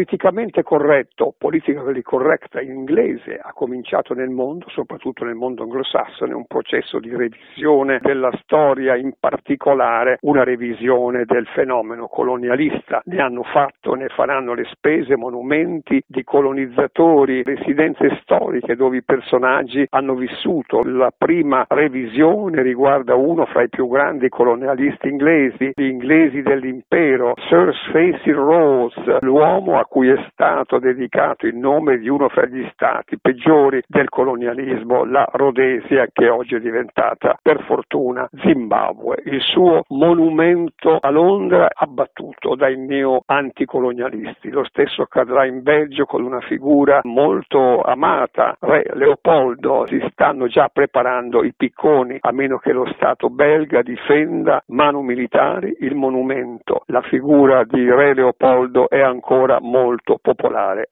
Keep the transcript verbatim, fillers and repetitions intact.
politicamente corretto, politically correct in inglese, ha cominciato nel mondo, soprattutto nel mondo anglosassone, un processo di revisione della storia, in particolare una revisione del fenomeno colonialista. Ne hanno fatto, ne faranno le spese, monumenti di colonizzatori, residenze storiche dove i personaggi hanno vissuto. La prima revisione riguarda uno fra i più grandi colonialisti inglesi, gli inglesi dell'impero, Sir Cecil Rhodes, l'uomo a cui è stato dedicato il nome di uno fra gli stati peggiori del colonialismo, la Rhodesia, che oggi è diventata per fortuna Zimbabwe. Il suo monumento a Londra abbattuto dai neo-anticolonialisti. Lo stesso accadrà in Belgio con una figura molto amata, Re Leopoldo. Si stanno già preparando i picconi, a meno che lo Stato belga difenda manu militari il monumento. La figura di Re Leopoldo è ancora molto popolare.